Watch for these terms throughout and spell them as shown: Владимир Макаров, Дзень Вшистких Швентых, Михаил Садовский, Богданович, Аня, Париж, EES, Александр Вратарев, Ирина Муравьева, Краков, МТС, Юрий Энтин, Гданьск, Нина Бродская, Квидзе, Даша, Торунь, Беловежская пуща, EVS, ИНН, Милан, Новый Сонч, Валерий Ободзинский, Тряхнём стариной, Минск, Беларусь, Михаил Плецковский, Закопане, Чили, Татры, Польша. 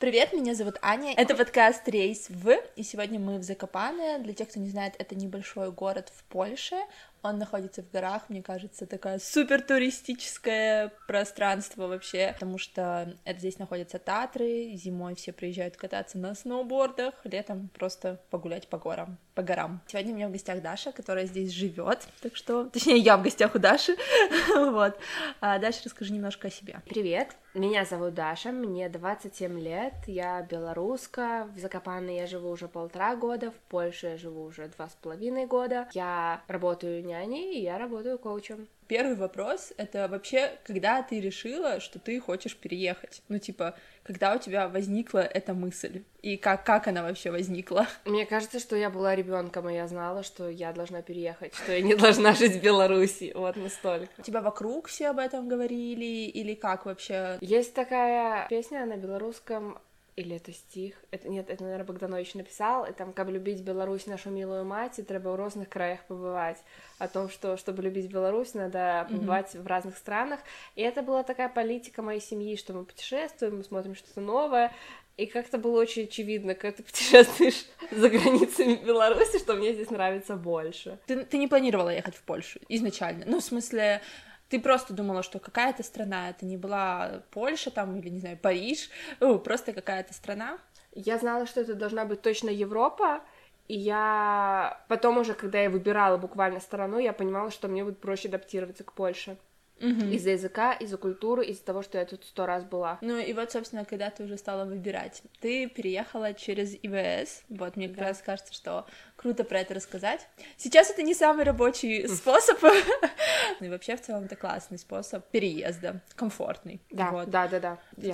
Привет, меня зовут Аня, это подкаст «Рейс в...», и сегодня мы в Закопане. Для тех, кто не знает, это небольшой город в Польше, он находится в горах, мне кажется, такое супертуристическое пространство вообще, потому что здесь находятся Татры, зимой все приезжают кататься на сноубордах, летом просто погулять по горам. Сегодня у меня в гостях Даша, которая здесь живет, так что, точнее, я в гостях у Даши, вот. Даша, расскажи немножко о себе. Привет, меня зовут Даша, мне 27 лет, я белоруска, в Закопане я живу уже 1,5 года, в Польше я живу уже 2,5 года, я работаю няней и я работаю коучем. Первый вопрос — это вообще, когда ты решила, что ты хочешь переехать? Ну, типа, когда у тебя возникла эта мысль? И как она вообще возникла? Мне кажется, что я была ребенком, и я знала, что я должна переехать, что я не должна жить в Беларуси, вот настолько. У тебя вокруг все об этом говорили, или как вообще? Есть такая песня на белорусском... Или это стих? Это, наверное, Богданович написал. И там, как любить Беларусь, нашу милую мать, и треба в разных краях побывать. О том, что, чтобы любить Беларусь, надо побывать в разных странах. И это была такая политика моей семьи, что мы путешествуем, мы смотрим что-то новое. И как-то было очень очевидно, когда ты путешествуешь за границами Беларуси, что мне здесь нравится больше. Ты не планировала ехать в Польшу изначально? Ну, в смысле... Ты просто думала, что какая-то страна, это не была Польша там или, не знаю, Париж, просто какая-то страна? Я знала, что это должна быть точно Европа, и я потом уже, когда я выбирала буквально страну, я понимала, что мне будет проще адаптироваться к Польше. Угу. Из-за языка, из-за культуры, из-за того, что я тут 100 раз была. Ну и вот, собственно, когда ты уже стала выбирать, ты переехала через EVS, вот, мне как раз кажется, что круто про это рассказать. Сейчас это не самый рабочий способ, и вообще, в целом, это классный способ переезда, комфортный. Да.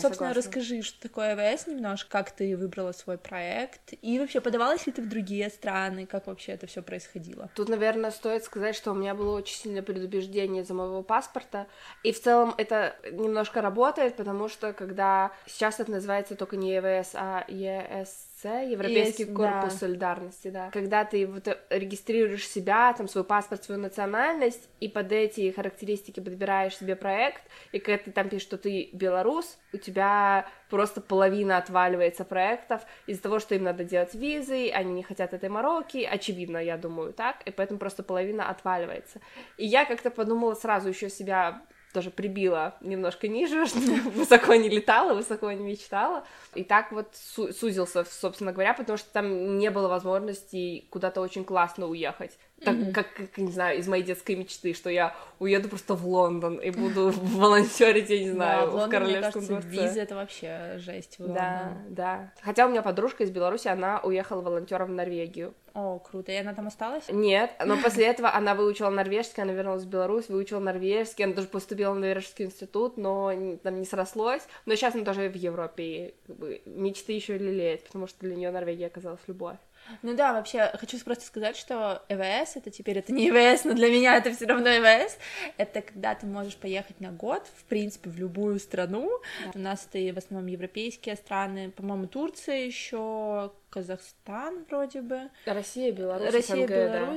Собственно, расскажи, что такое EVS немножко, как ты выбрала свой проект, и вообще, подавалась ли ты в другие страны, как вообще это все происходило? Тут, наверное, стоит сказать, что у меня было очень сильное предубеждение из-за моего паспорта, и в целом это немножко работает, потому что когда... Сейчас это называется только не EVS, а EES, Европейский корпус солидарности, да. Когда ты вот регистрируешь себя, там, свой паспорт, свою национальность, и под эти характеристики подбираешь себе проект, и когда ты там пишешь, что ты белорус, у тебя просто половина отваливается проектов из-за того, что им надо делать визы, они не хотят этой мороки, очевидно, я думаю, так, и поэтому просто половина отваливается. И я как-то подумала сразу, еще себя тоже прибила немножко ниже, что высоко не летала, высоко не мечтала. И так вот сузился, собственно говоря, потому что там не было возможности куда-то очень классно уехать. Так, как, не знаю, из моей детской мечты, что я уеду просто в Лондон и буду волонтерить, я не знаю, в Королевском дворце. Виза — это вообще жесть в Лондоне. Да. Хотя у меня подружка из Беларуси, она уехала волонтером в Норвегию. О, круто. И она там осталась? Нет, но после этого она выучила норвежский, она вернулась в Беларусь, выучила норвежский, она даже поступила в Норвежский институт, но там не срослось. Но сейчас она тоже в Европе, как бы, мечты еще лелеет, потому что для нее Норвегия оказалась любовь. Ну да, вообще, хочу просто сказать, что EVS, это теперь, это не EVS, но для меня это все равно EVS, это когда ты можешь поехать на год, в принципе, в любую страну, у нас это в основном европейские страны, по-моему, Турция еще, Казахстан вроде бы. Россия, Беларусь,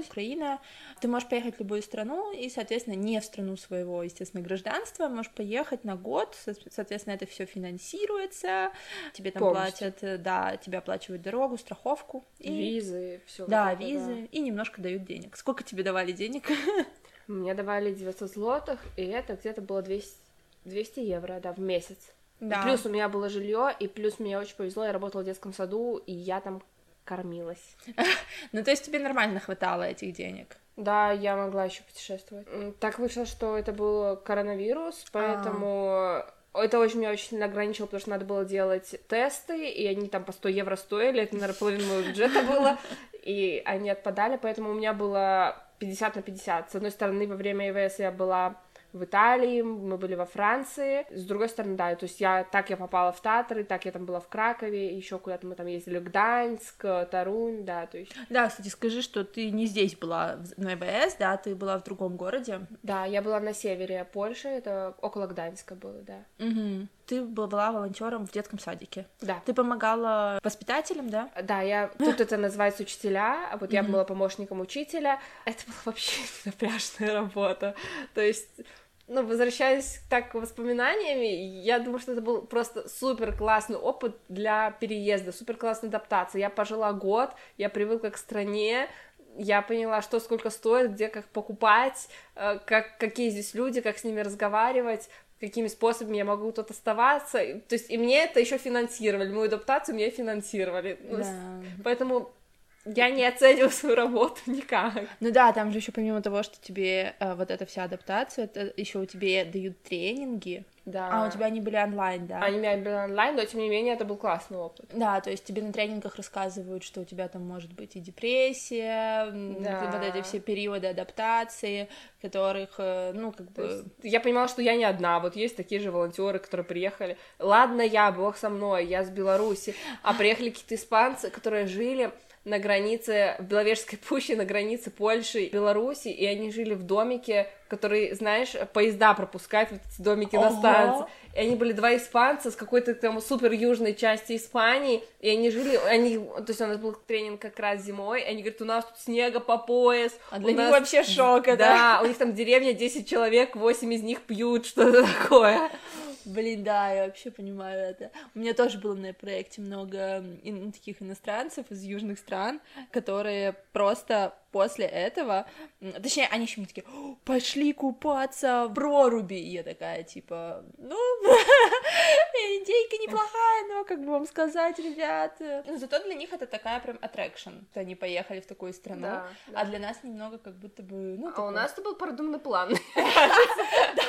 Украина. Ты можешь поехать в любую страну и, соответственно, не в страну своего, естественно, гражданства, можешь поехать на год, соответственно, это все финансируется, тебе там платят, да, тебе оплачивают дорогу, страховку. И... Визы, все. Да, вот это, визы, да. И немножко дают денег. Сколько тебе давали денег? Мне давали 900 злотых, и это где-то было 200 евро, да, в месяц. Да. Плюс у меня было жилье, и плюс мне очень повезло, я работала в детском саду, и я там кормилась. Ну, то есть тебе нормально хватало этих денег? Да, я могла еще путешествовать. Так вышло, что это был коронавирус, поэтому... Это меня очень сильно ограничило, потому что надо было делать тесты, и они там по 100 евро стоили, это, наверное, половина моего бюджета было, и они отпадали, поэтому у меня было 50 на 50. С одной стороны, во время EVS я была в Италии, мы были во Франции, с другой стороны, да, то есть я попала в Татры, так я там была в Кракове, еще куда-то мы там ездили, Гданьск, Торунь, да, то есть... Да, кстати, скажи, что ты не здесь была на EVS, да, ты была в другом городе? Да, я была на севере Польши, это около Гданьска было, да. Угу. Ты была волонтером в детском садике. Да. Ты помогала воспитателям, да? Да, тут это называется учителя, а вот я была помощником учителя. Это была вообще напряжная работа. То есть ну, возвращаясь так к воспоминаниям, я думаю, что это был просто супер классный опыт для переезда, супер классная адаптация. Я пожила год, я привыкла к стране, я поняла, что сколько стоит, где как покупать, как, какие здесь люди, как с ними разговаривать, какими способами я могу тут оставаться. То есть, и мне это еще финансировали, мою адаптацию мне финансировали. Да. Поэтому... Я не оцениваю свою работу никак. Ну да, там же еще помимо того, что тебе вот эта вся адаптация, это еще у тебя дают тренинги. Да. А у тебя они были онлайн, да? Они у меня были онлайн, но тем не менее это был классный опыт. Да, то есть тебе на тренингах рассказывают, что у тебя там может быть и депрессия, да, вот эти все периоды адаптации, которых, ну, как бы... Есть, я понимала, что я не одна, вот есть такие же волонтеры, которые приехали. Ладно я, бог со мной, я с Беларуси, а приехали какие-то испанцы, которые жили... на границе Беловежской пущи, на границе Польши и Беларуси, и они жили в домике, который, знаешь, поезда пропускают, вот эти домики на станции, и они были два испанца с какой-то там супер южной части Испании, и они жили, они, то есть у нас был тренинг как раз зимой, и они говорят, у нас тут снега по пояс, а для них вообще шок, да, да, у них там деревня 10 человек, 8 из них пьют, что-то такое. Блин, да, я вообще понимаю это. У меня тоже было на проекте много таких иностранцев из южных стран, которые просто после этого... Точнее, они еще мне такие, пошли купаться в проруби. И я такая, типа, ну, идейка неплохая, но как бы вам сказать, ребята. Но зато для них это такая прям аттракшн, что они поехали в такую страну, да, а да, для нас немного как будто бы... Ну, такой... А у нас это был продуманный план.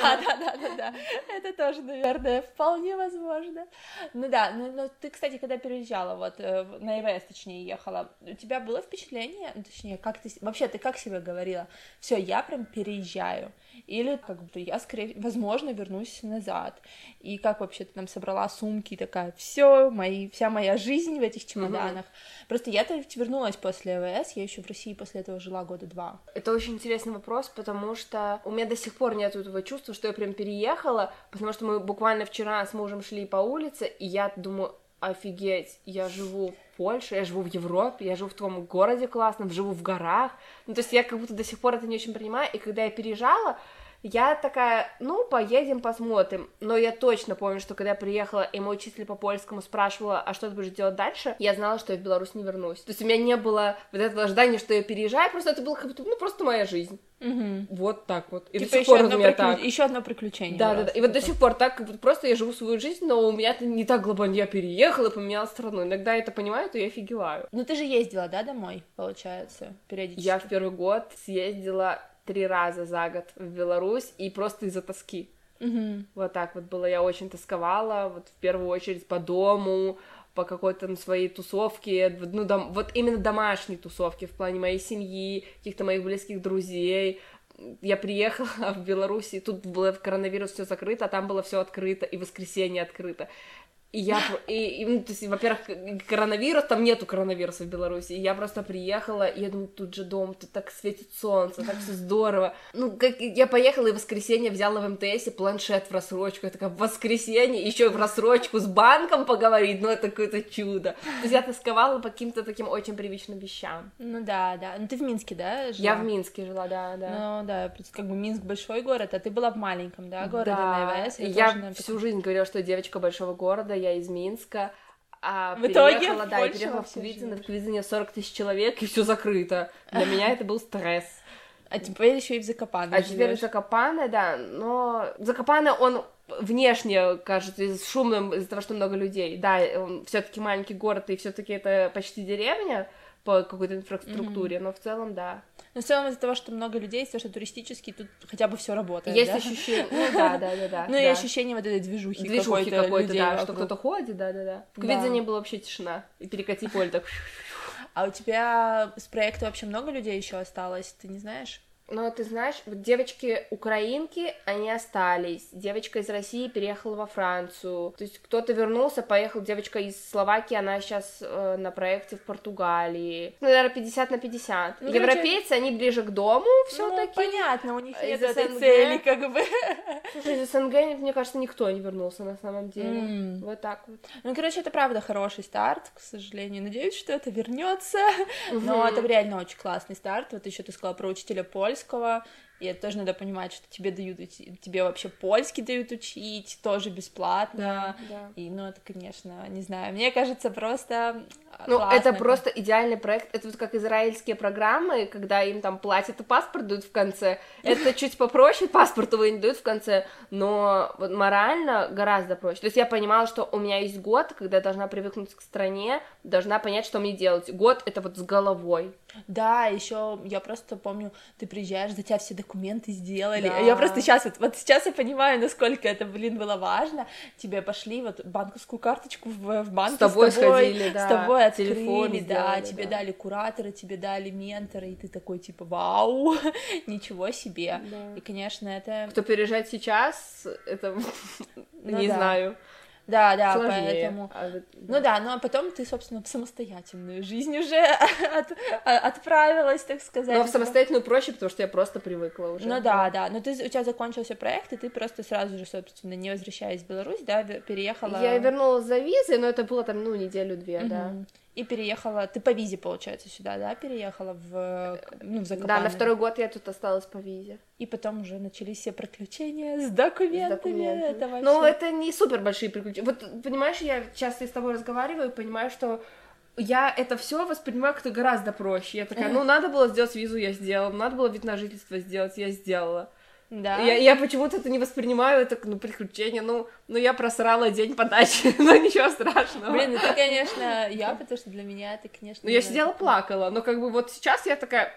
Да, это тоже, наверное, вполне возможно. Ну да, но ты, кстати, когда переезжала, вот, на EVS, точнее, ехала, у тебя было впечатление, точнее, как ты... Вообще, ты как себе говорила? Все, я прям переезжаю. Или, как бы, я, скорее, возможно, вернусь назад. И как вообще ты там собрала сумки, такая, все, вся моя жизнь в этих чемоданах. Угу. Просто я-то ведь вернулась после ЭВС, я еще в России после этого жила года два. Это очень интересный вопрос, потому что у меня до сих пор нет этого чувства, что я прям переехала, потому что мы буквально вчера с мужем шли по улице, и я думаю, офигеть, я живу в Польше, я живу в Европе, я живу в твоем городе классном, живу в горах. Ну, то есть я как будто до сих пор это не очень понимаю, и когда я переезжала, я такая, ну, поедем, посмотрим. Но я точно помню, что когда я приехала, и мой учитель по польскому спрашивала, а что ты будешь делать дальше, я знала, что я в Беларусь не вернусь. То есть у меня не было вот этого ожидания, что я переезжаю, просто это было как будто, ну, просто моя жизнь. Угу. Вот так вот. И типа до сих пор у меня так. Еще одно приключение. Да. И вот до сих пор так, как будто просто я живу свою жизнь, но у меня это не так глобально. Я переехала, поменяла страну. Иногда я это понимаю, то я офигеваю. Ну, ты же ездила, да, домой, получается, периодически? Я в первый год съездила 3 раза за год в Беларусь, и просто из-за тоски. Угу. Вот так вот было, я очень тосковала, вот в первую очередь по дому, по какой-то своей тусовке, ну, вот именно домашней тусовке в плане моей семьи, каких-то моих близких друзей. Я приехала в Беларусь, и тут было коронавирус, все закрыто, а там было все открыто, и воскресенье открыто. И ну, то есть, во-первых, коронавирус, там нету коронавируса в Беларуси, и я просто приехала, и я думаю, тут же дом, тут так светит солнце, так все здорово. Ну, как я поехала, и в воскресенье взяла в МТСе планшет в рассрочку, я такая, в воскресенье, еще в рассрочку с банком поговорить, ну, это какое-то чудо. То есть я тосковала по каким-то таким очень привычным вещам. Ну, да, ну, ты в Минске, да, жила? Я в Минске жила, да. Ну, да, как бы Минск большой город, а ты была в маленьком, да, городе, да, на ИВС. Я всю жизнь говорила, что девочка большого города, я из Минска, а в переехала, итоге, да, я переехала в Квидзе, на Квидзе 40 тысяч человек, и все закрыто. Для меня это был стресс. А теперь еще и в Закопане. А теперь в Закопане, да, но Закопане, он внешне кажется шумным из-за того, что много людей. Да, он все-таки маленький город, и все-таки это почти деревня по какой-то инфраструктуре, но в целом, да. Но в целом из-за того, что много людей, из-за того, что туристический, тут хотя бы все работает, есть, да? Ощущение, ну да. Ну и ощущение вот этой движухи какой-то, да, вокруг, что кто-то ходит, да. В Квидзе не было вообще тишина, и перекати поле так. А у тебя с проекта вообще много людей еще осталось, ты не знаешь? Ну, ты знаешь, вот девочки-украинки, они остались, девочка из России переехала во Францию, то есть кто-то вернулся, поехал, девочка из Словакии, она сейчас на проекте в Португалии, ну, наверное, 50/50, ну, европейцы, короче... они ближе к дому все-таки. Ну, понятно, у них нет этой цели, как бы. Из СНГ, мне кажется, никто не вернулся на самом деле, вот так вот. Ну, короче, это правда хороший старт, к сожалению, надеюсь, что это вернется, но это реально очень классный старт, вот еще ты сказала про учителя польского, И это тоже надо понимать, что тебе дают учить, тебе вообще польский дают учить, тоже бесплатно. Да. И, ну, это, конечно, не знаю, мне кажется, просто классно. Это просто идеальный проект. Это вот как израильские программы, когда им там платят и паспорт дают в конце. Это чуть попроще, паспорт его не дают в конце, но вот морально гораздо проще. То есть я понимала, что у меня есть год, когда я должна привыкнуть к стране, должна понять, что мне делать. Год — это вот с головой. Да, еще я просто помню, ты приезжаешь, за тебя все документы сделали. Да. Я просто сейчас, вот сейчас я понимаю, насколько это, было важно. Тебе пошли вот банковскую карточку в банке, с тобой сходили, да, с тобой открыли, телефон сделали, да, тебе дали кураторы, тебе дали менторы, и ты такой, типа, вау, ничего себе. Да. И, конечно, это... Кто переезжает сейчас, это не знаю. Да, сложнее, поэтому... но потом ты, собственно, в самостоятельную жизнь уже отправилась, так сказать. Но в самостоятельную проще, потому что я просто привыкла уже. Но у тебя закончился проект, и ты просто сразу же, собственно, не возвращаясь в Беларусь, да, переехала... Я вернулась за визой, но это было там, неделю-две, да. И переехала, ты по визе, получается, сюда, да, переехала в Закопане. Да, на второй год я тут осталась по визе. И потом уже начались все приключения с документами. Это вообще... Но это не супер большие приключения. Вот, понимаешь, я часто с тобой разговариваю и понимаю, что я это все воспринимаю как-то гораздо проще. Я такая, надо было сделать визу, я сделала, надо было вид на жительство сделать, я сделала. Да. Я почему-то это не воспринимаю, это, приключение, я просрала день подачи, но ничего страшного. Блин, это, конечно, потому что для меня это, конечно... я сидела, плакала, но сейчас я такая,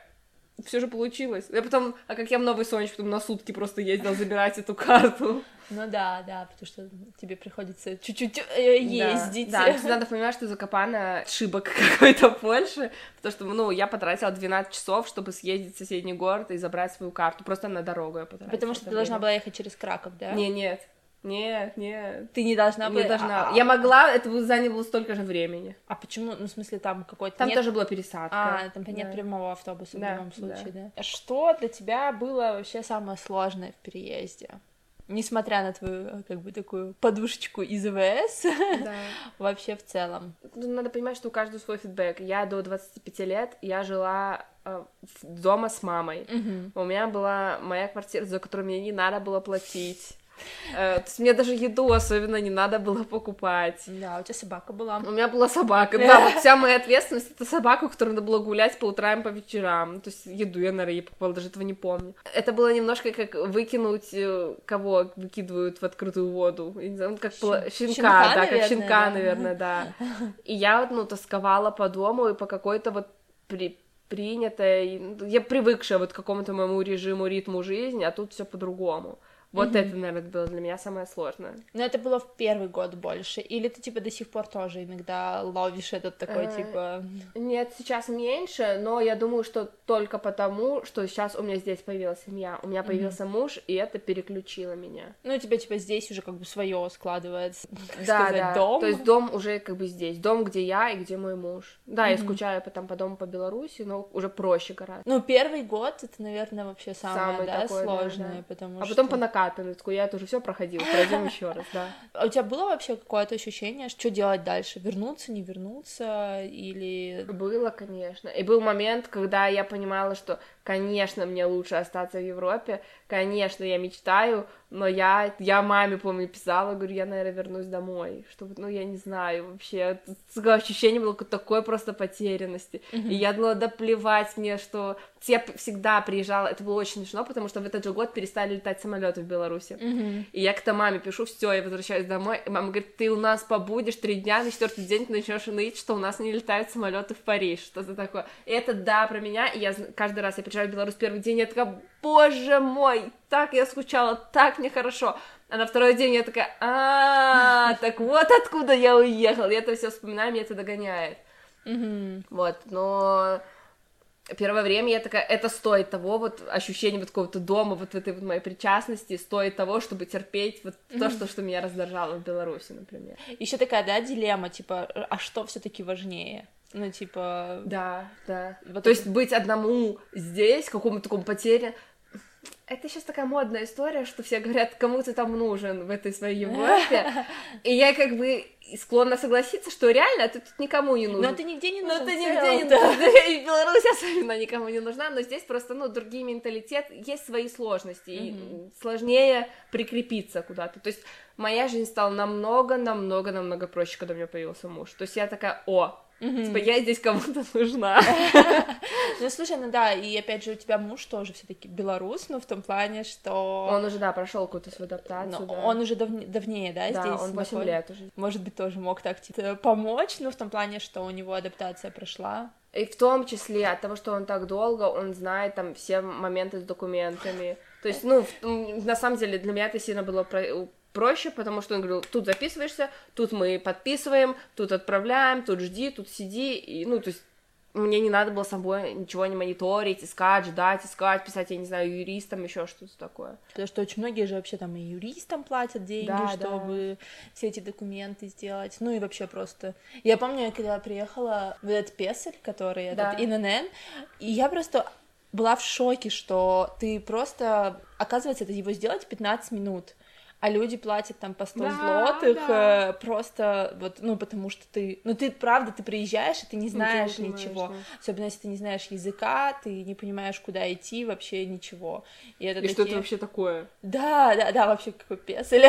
все же получилось. Я потом, как я в Новый Сонч, потом на сутки просто ездила забирать эту карту. Да, потому что тебе приходится чуть-чуть ездить. Да, кстати, надо понимать, что Закопана шибок какой-то Польши, потому что, я потратила 12 часов, чтобы съездить в соседний город и забрать свою карту, просто на дорогу я потратила. Потому что ты должна была ехать через Краков, да? Нет. Ты не должна была? Не должна. Я могла, это заняло столько же времени. А почему? В смысле, там какой-то... Там тоже была пересадка. Там нет прямого автобуса в любом случае, да? Что для тебя было вообще самое сложное в переезде? Несмотря на твою, такую подушечку из EVS, вообще в целом. Надо понимать, что у каждого свой фидбэк. Я до 25 лет, я жила дома с мамой. Угу. У меня была моя квартира, за которую мне не надо было платить. То есть мне даже еду особенно не надо было покупать. Да, у тебя собака была. У меня была собака, вся моя ответственность — это собака, которую надо было гулять по утрам, по вечерам. То есть еду я, наверное, покупала, даже этого не помню. Это было немножко как выкинуть, кого выкидывают в открытую воду, я не знаю, как щенка, наверное, да. И я тосковала по дому и по какой-то принятая, я привыкшая к какому-то моему режиму, ритму жизни, а тут все по-другому. Вот это, наверное, было для меня самое сложное. Но это было в первый год больше? Или ты, до сих пор тоже иногда ловишь этот такой, Нет, сейчас меньше, но я думаю, что только потому, что сейчас у меня здесь появилась семья, у меня появился муж, и это переключило меня. Ну, у тебя здесь уже свое складывается, дом. То есть дом уже здесь, дом, где я и где мой муж. Да, я скучаю по дому, по Беларуси, но уже проще гораздо. Ну, первый год, это, наверное, вообще самое сложное, потому что... А потом по накатанию. Я это уже все проходила, пройдем еще раз, да. А у тебя было вообще какое-то ощущение, что делать дальше? Вернуться, не вернуться, или... Было, конечно. И был момент, когда я понимала, что, конечно, мне лучше остаться в Европе, конечно, я мечтаю, но я маме, помню, писала, говорю, я, наверное, вернусь домой, чтобы, я не знаю, вообще, ощущение было такой просто потерянности, и я думала, да плевать мне, что... Я всегда приезжала, это было очень смешно, потому что в этот же год перестали летать самолеты в Беларуси, и я к маме пишу, все, я возвращаюсь домой, и мама говорит, ты у нас побудешь 3 дня, на 4-й день ты начнешь ныть, что у нас не летают самолеты в Париж, что-то такое, и это, про меня, и каждый раз я приезжаю в Беларусь первый день, я такая, боже мой, так я скучала, так мне хорошо, а на второй день я такая, так вот откуда я уехала, я это все вспоминаю, меня это догоняет, но... Первое время я такая, это стоит того, ощущение какого-то дома, этой моей причастности, стоит того, чтобы терпеть то, что меня раздражало в Беларуси, например. Еще такая, дилемма, а что все-таки важнее? Да. То есть быть одному здесь, в каком-то таком потере... Это сейчас такая модная история, что все говорят, кому ты там нужен в этой своей Европе. И я как бы склонна согласиться, что реально ты тут никому не нужен. Но ты нигде не нужен. И в Беларуси особенно никому не нужна, но здесь просто, другие менталитет, есть свои сложности, и сложнее прикрепиться куда-то. То есть моя жизнь стала намного проще, когда у меня появился муж. То есть я такая, типа, я здесь кому-то нужна. Ну, слушай, и опять же, у тебя муж тоже все-таки белорус, но в том плане, что... Он уже, прошел какую-то свою адаптацию, Он уже давнее, здесь? Да, он 8 лет уже. Может быть, тоже мог так помочь, но в том плане, что у него адаптация прошла. И в том числе от того, что он так долго, он знает там все моменты с документами. То есть, на самом деле, для меня это сильно было... проще, потому что он говорил, тут записываешься, тут мы подписываем, тут отправляем, тут жди, тут сиди, и, то есть мне не надо было собой ничего не мониторить, искать, писать, я не знаю, юристам, еще что-то такое. Потому что очень многие же вообще там и юристам платят деньги, чтобы все эти документы сделать, и вообще просто... Я помню, когда я приехала в этот Песарь, который этот ИНН, и я просто... была в шоке, что ты просто... Оказывается, это его сделать 15 минут, а люди платят там по 100 злотых, просто потому что ты... ты приезжаешь, и ты не знаешь ничего. Да. Особенно, если ты не знаешь языка, ты не понимаешь, куда идти, вообще ничего. И что это вообще такое? Да, вообще какой песаль.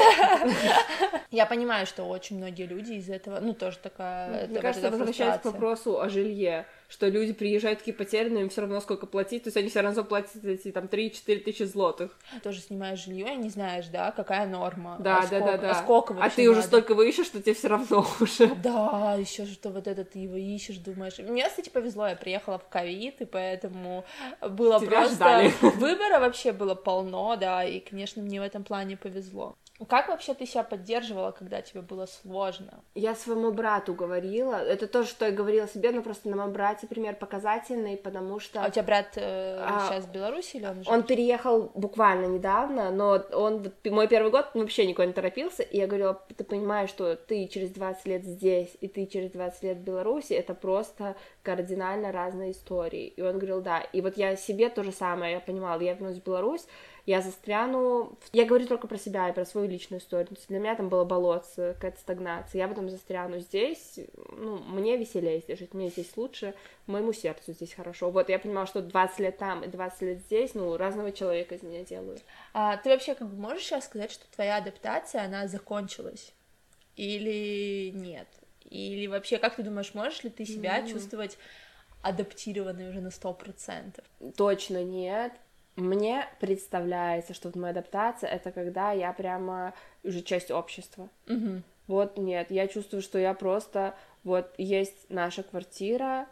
Я понимаю, что очень многие люди из этого... тоже такая... Мне кажется, возвращаясь к вопросу о жилье, что люди приезжают такие потерянные, им все равно сколько платить, то есть они все равно платят эти 3-4 тысячи злотых. Тоже снимаешь жилье, и не знаешь, какая норма. Да. А сколько вообще ты надо? Уже столько ищешь, что тебе все равно уже. Да, еще что ты его ищешь, думаешь. Мне, кстати, повезло, я приехала в ковид, и поэтому было выбора вообще было полно, и, конечно, мне в этом плане повезло. Как вообще ты себя поддерживала, когда тебе было сложно? Я своему брату говорила, это то, что я говорила себе, но просто на моем брате пример показательный, потому что... А у тебя брат сейчас в Беларуси или он уже? Он переехал буквально недавно, но он мой первый год вообще никуда не торопился, и я говорила, ты понимаешь, что ты через 20 лет здесь, и ты через 20 лет в Беларуси, это просто кардинально разные истории. И он говорил, да, и вот я себе то же самое, я понимала, я вернусь в Беларусь, я застряну... Я говорю только про себя и про свою личную историю. Для меня там было болотце, какая-то стагнация. Я потом застряну здесь. Мне веселее здесь жить, мне здесь лучше, моему сердцу здесь хорошо. Вот, я понимала, что 20 лет там и 20 лет здесь, разного человека из меня делают. А ты вообще можешь сейчас сказать, что твоя адаптация, она закончилась? Или нет? Или вообще, как ты думаешь, можешь ли ты себя чувствовать адаптированной уже на 100%? Точно нет. Мне представляется, что моя адаптация — это когда я прямо уже часть общества. Mm-hmm. Вот нет, я чувствую, что я просто... Вот есть наша квартира,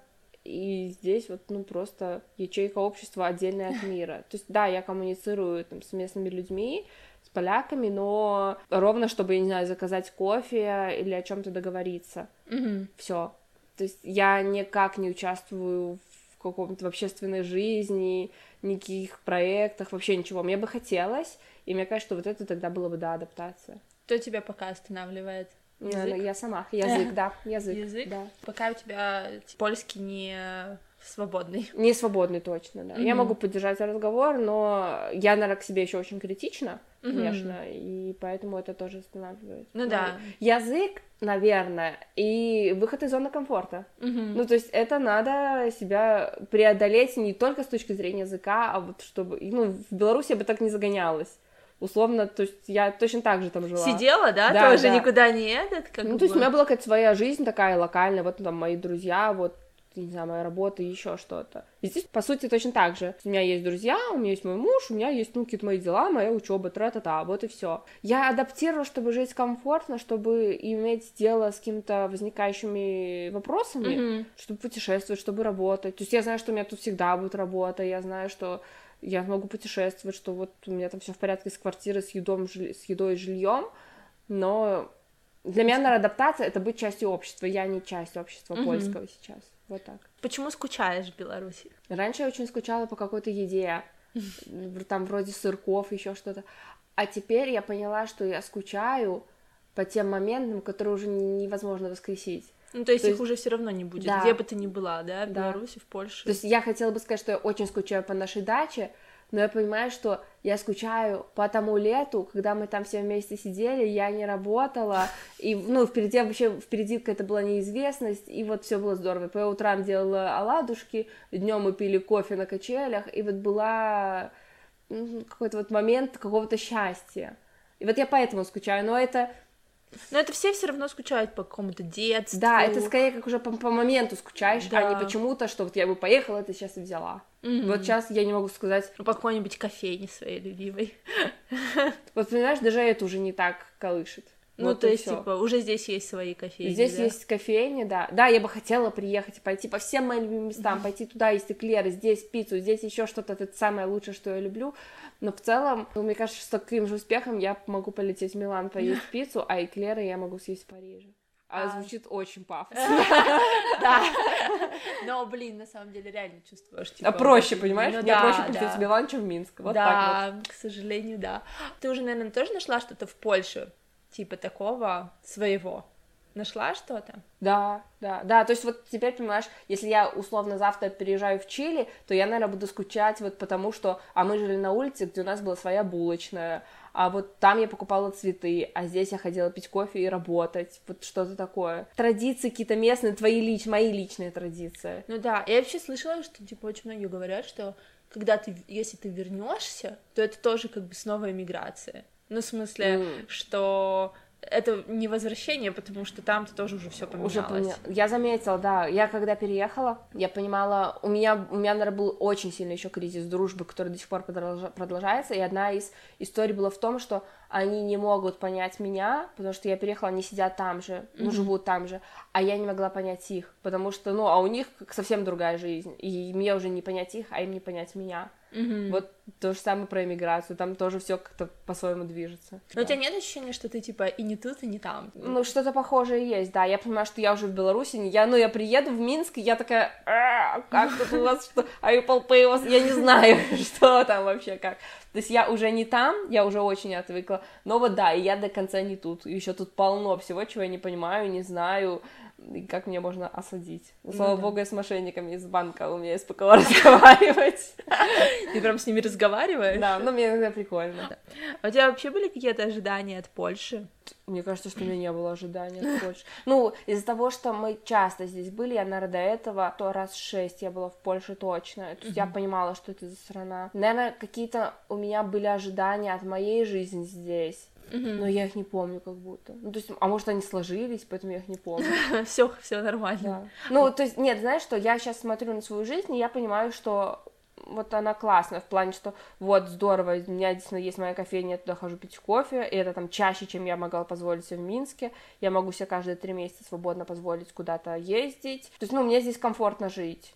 и здесь просто ячейка общества отдельная от мира. То есть да, я коммуницирую там с местными людьми, с поляками, но ровно чтобы, я не знаю, заказать кофе или о чем-то договориться. Mm-hmm. Все. То есть я никак не участвую в каком-то общественной жизни, никаких проектах, вообще ничего. Мне бы хотелось, и мне кажется, что это тогда было бы, адаптация. Кто тебя пока останавливает? Язык? Я сама. Язык, да. Язык? Да. Пока у тебя польский не свободный. Не свободный, точно, да. Mm-hmm. Я могу поддержать разговор, но я, наверное, к себе еще очень критична, конечно, и поэтому это тоже останавливает. Да. Язык, наверное, и выход из зоны комфорта. То есть это надо себя преодолеть не только с точки зрения языка, а вот чтобы... в Беларуси я бы так не загонялась. Условно, то есть я точно так же там жила. Сидела, да? Тоже никуда не этот, как бы. То есть у меня была какая-то своя жизнь такая локальная, вот там мои друзья, не знаю, моя работа и еще что-то. И здесь, по сути, точно так же. У меня есть друзья, у меня есть мой муж, у меня есть, какие-то мои дела, моя учеба, тра-та-та, вот и все. Я адаптировала, чтобы жить комфортно, чтобы иметь дело с какими-то возникающими вопросами, чтобы путешествовать, чтобы работать. То есть я знаю, что у меня тут всегда будет работа, я знаю, что я могу путешествовать, что у меня там все в порядке с квартирой, с едой и жильем, но для меня, наверное, адаптация — это быть частью общества, я не часть общества польского сейчас. Вот так. Почему скучаешь в Беларуси? Раньше я очень скучала по какой-то еде, там вроде сырков, еще что-то. А теперь я поняла, что я скучаю по тем моментам, которые уже невозможно воскресить. То есть их уже все равно не будет, где бы ты ни была, в Беларуси, в Польше. То есть я хотела бы сказать, что я очень скучаю по нашей даче, но я понимаю, что я скучаю по тому лету, когда мы там все вместе сидели, я не работала, и, ну, впереди какая-то была неизвестность, и вот все было здорово. По утрам делала оладушки, днем мы пили кофе на качелях, и вот была какой-то вот момент какого-то счастья. И вот я поэтому скучаю, но это все равно скучают по какому-то детству. Да, это скорее как уже по моменту скучаешь, да. А не почему-то, что вот я бы поехала, ты сейчас и взяла. Mm-hmm. Вот сейчас я не могу сказать... По какой-нибудь кофейне своей любимой. Вот, понимаешь, даже это уже не так колышет. Ну, вот то есть, всё. Типа, уже здесь есть свои кофейни, здесь да? есть кофейни, да. Да, я бы хотела приехать, пойти по всем моим любимым местам, mm-hmm. пойти туда, есть эклеры, здесь пиццу, здесь еще что-то, это самое лучшее, что я люблю. Но в целом, ну, мне кажется, с таким же успехом я могу полететь в Милан, поесть пиццу, а эклеры я могу съесть в Париже. А звучит очень пафосно. Да. Но, блин, на самом деле реально чувствуешь. А проще, понимаешь? Мне проще полететь в Милан, чем в Минск. Вот так вот. Да, к сожалению, да. Ты уже, наверное, тоже нашла что-то в Польше? Типа такого своего. Нашла что-то? Да. То есть вот теперь, понимаешь, если я условно завтра переезжаю в Чили, то я, наверное, буду скучать вот потому, что... А мы жили на улице, где у нас была своя булочная, а вот там я покупала цветы, а здесь я ходила пить кофе и работать. Вот что-то такое. Традиции какие-то местные, мои личные традиции. Ну да, я вообще слышала, что типа очень многие говорят, что когда ты... Если ты вернешься, то это тоже как бы снова эмиграция. Ну, в смысле, что это не возвращение, потому что там-то тоже уже все поменялось. Я заметила, да. Я когда переехала, я понимала... У меня, наверное, был очень сильный еще кризис дружбы, который до сих пор продолжается, и одна из историй была в том, что они не могут понять меня, потому что я переехала, они сидят там же, ну, живут там же, а я не могла понять их, потому что, ну, а у них совсем другая жизнь, и мне уже не понять их, а им не понять меня. Mm-hmm. Вот то же самое про эмиграцию, там тоже все как-то по-своему движется. Но да. У тебя нет ощущения, что ты типа и не тут, и не там? Ну, что-то похожее есть, да, я понимаю, что я уже в Беларуси, я приеду в Минск, и я такая, как тут у вас, что, я не знаю, что там вообще, как. То есть я уже не там, я уже очень отвыкла, но вот да, и я до конца не тут, еще тут полно всего, чего я не понимаю, не знаю, и как меня можно осадить. Слава богу, я с мошенниками из банка, у меня есть по кого разговаривать. Ты прям с ними разговариваешь? Да, ну мне иногда прикольно. Да. А у тебя вообще были какие-то ожидания от Польши? Мне кажется, что у меня не было ожиданий от Польши. Ну, из-за того, что мы часто здесь были, я, наверное, до этого, то раз 6 я была в Польше точно. То есть я понимала, что это за страна. Наверное, какие-то у меня были ожидания от моей жизни здесь. Но я их не помню как будто. Ну, то есть, а может, они сложились, поэтому я их не помню. Все нормально. Ну, то есть, нет, знаешь что, я сейчас смотрю на свою жизнь, и я понимаю, что вот она классная в плане, что вот здорово, у меня действительно есть моя кофейня, я туда хожу пить кофе, и это там чаще, чем я могла позволить себе в Минске, я могу себе каждые 3 месяца свободно позволить куда-то ездить, то есть, ну, мне здесь комфортно жить,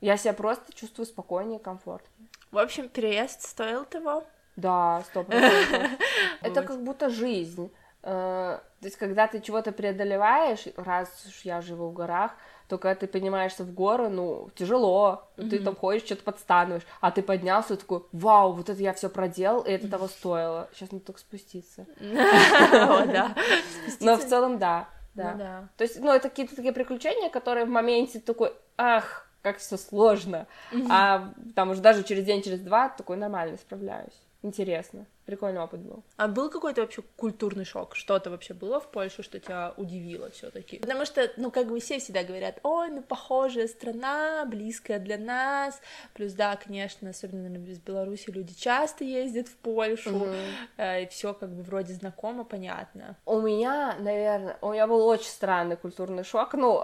я себя просто чувствую спокойнее и комфортнее. В общем, переезд стоил того? Да, 100%. Это как будто жизнь, то есть, когда ты чего-то преодолеваешь, раз уж я живу в горах, то когда ты поднимаешься в горы, ну, тяжело, ты там ходишь, что-то подстанываешь, а ты поднялся и такой, вау, вот это я все проделал, и это того стоило. Сейчас надо только спуститься. Но в целом, да. То есть, ну, это какие-то такие приключения, которые в моменте такой, ах, как все сложно, а там уже даже через день, через 2 такой нормально справляюсь. Интересно, прикольный опыт был. А был какой-то вообще культурный шок? Что-то вообще было в Польше, что тебя удивило все-таки? Потому что, ну, как бы все всегда говорят, ой, ну, похожая страна, близкая для нас. Плюс, да, конечно, особенно, наверное, из Беларуси люди часто ездят в Польшу. И все как бы вроде знакомо, понятно. У меня был очень странный культурный шок. Ну,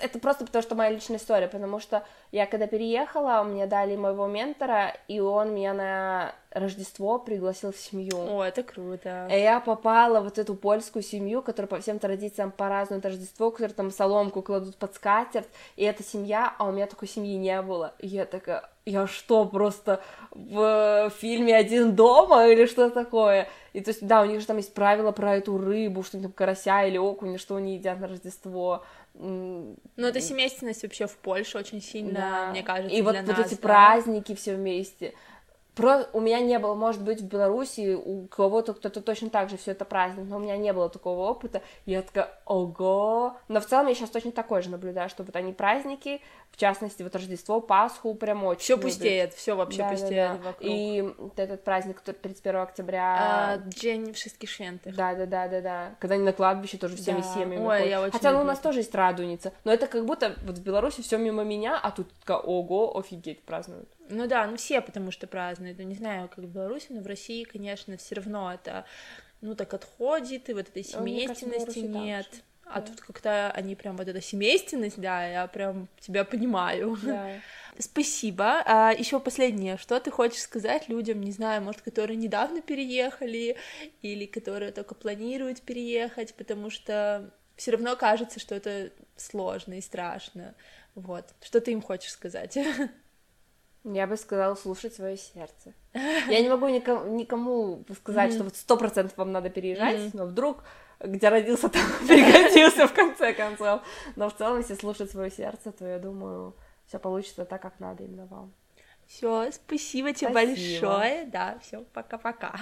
это просто потому, что моя личная история. Потому что я, когда переехала, мне дали моего ментора, и он меня на... Рождество пригласил в семью. О, это круто. И я попала в вот эту польскую семью, которая по всем традициям по-разному Рождество, которые там соломку кладут под скатерть, и эта семья, а у меня такой семьи не было. И я такая, я что, просто в фильме «Один дома» или что такое? И то есть, да, у них же там есть правила про эту рыбу, что-нибудь там карася или окуня, что они едят на Рождество. Ну, это семейственность вообще в Польше очень сильно, да. Мне кажется, и вот, для нас, эти праздники все вместе. У меня не было, может быть, в Беларуси у кого-то кто-то точно так же все это празднует, но у меня не было такого опыта, я такая, ого! Но в целом я сейчас точно такое же наблюдаю, что вот они праздники, в частности, вот Рождество, Пасху, прям очень все любят. Пустеет, все вообще да, пустеет да, да. И вот этот праздник 31 октября... Дзень Вшистких Швентых. Да-да-да-да-да, когда они на кладбище тоже всеми семьями ходят. Хотя ну, у нас тоже есть радуница, но это как будто вот в Беларуси все мимо меня, а тут такая, ого, офигеть, празднуют. Ну да, ну все потому что празднуют, ну не знаю, как в Беларуси, но в России, конечно, все равно это, ну так отходит, и вот этой семейственности нет, а тут как-то они прям вот эта семейственность, да, я прям тебя понимаю. Да. Спасибо. А еще последнее, что ты хочешь сказать людям, не знаю, может, которые недавно переехали или которые только планируют переехать, потому что все равно кажется, что это сложно и страшно, вот, что ты им хочешь сказать? Я бы сказала слушать свое сердце. Я не могу никому сказать, что вот 100% вам надо переезжать, но вдруг, где родился, там пригодился в конце концов. Но в целом, если слушать свое сердце, то я думаю, все получится так, как надо именно вам. Все, спасибо тебе большое. Да, все, пока-пока.